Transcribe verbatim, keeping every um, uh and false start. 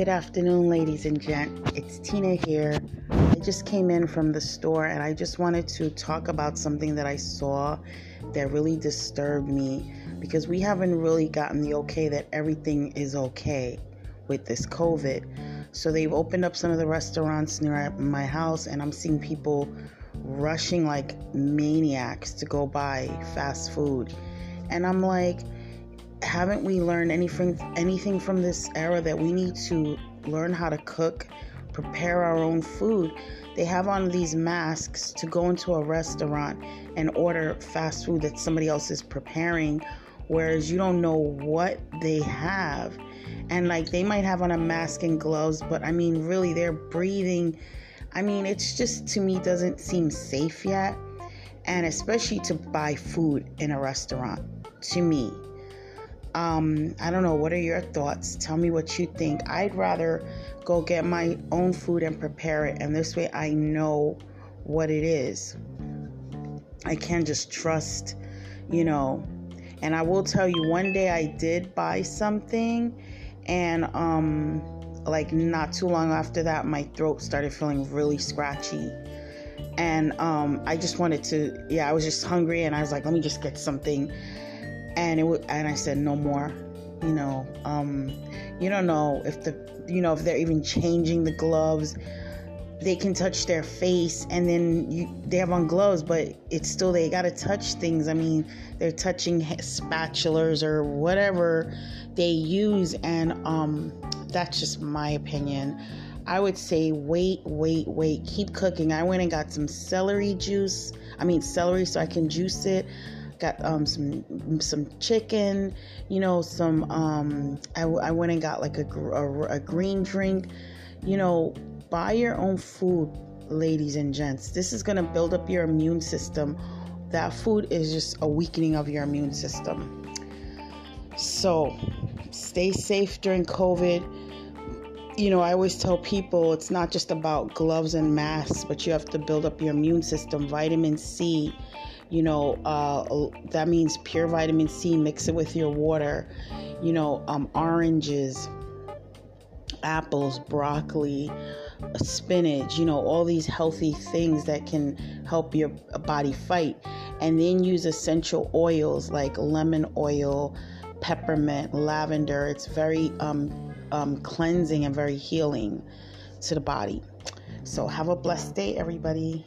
Good afternoon, ladies and gents. It's Tina here. I just came in from the store and I just wanted to talk about something that I saw that really disturbed me, because we haven't really gotten the okay that everything is okay with this COVID. So they've opened up some of the restaurants near my house and I'm seeing people rushing like maniacs to go buy fast food. And I'm like, haven't we learned anything anything from this era that we need to learn how to cook, prepare our own food? They have on these masks to go into a restaurant and order fast food that somebody else is preparing, whereas you don't know what they have. And like, they might have on a mask and gloves, but I mean, really, they're breathing. I mean, it's just, to me, doesn't seem safe yet. And especially to buy food in a restaurant, to me. Um, I don't know. What are your thoughts? Tell me what you think. I'd rather go get my own food and prepare it. And this way I know what it is. I can't just trust, you know. And I will tell you, one day I did buy something. And, um, like not too long after that, my throat started feeling really scratchy. And, um, I just wanted to, yeah, I was just hungry. And I was like, let me just get something. And it w- and I said, no more, you know, um, you don't know if the, you know, if they're even changing the gloves. They can touch their face and then you, they have on gloves, but it's still, they got to touch things. I mean, they're touching spatulas or whatever they use. And, um, that's just my opinion. I would say, wait, wait, wait, keep cooking. I went and got some celery juice. I mean, celery, so I can juice it. Got um some some chicken, you know, some um I, I went and got like a, a, a green drink. You know, buy your own food, ladies and gents. This is going to build up your immune system. That food is just a weakening of your immune system. So stay safe during COVID. You know, I always tell people it's not just about gloves and masks, but you have to build up your immune system. Vitamin C, you know, uh, that means pure vitamin C, mix it with your water, you know, um, oranges, apples, broccoli, spinach, you know, all these healthy things that can help your body fight. And then use essential oils like lemon oil, peppermint, lavender. It's very um, um, cleansing and very healing to the body. So have a blessed day, everybody.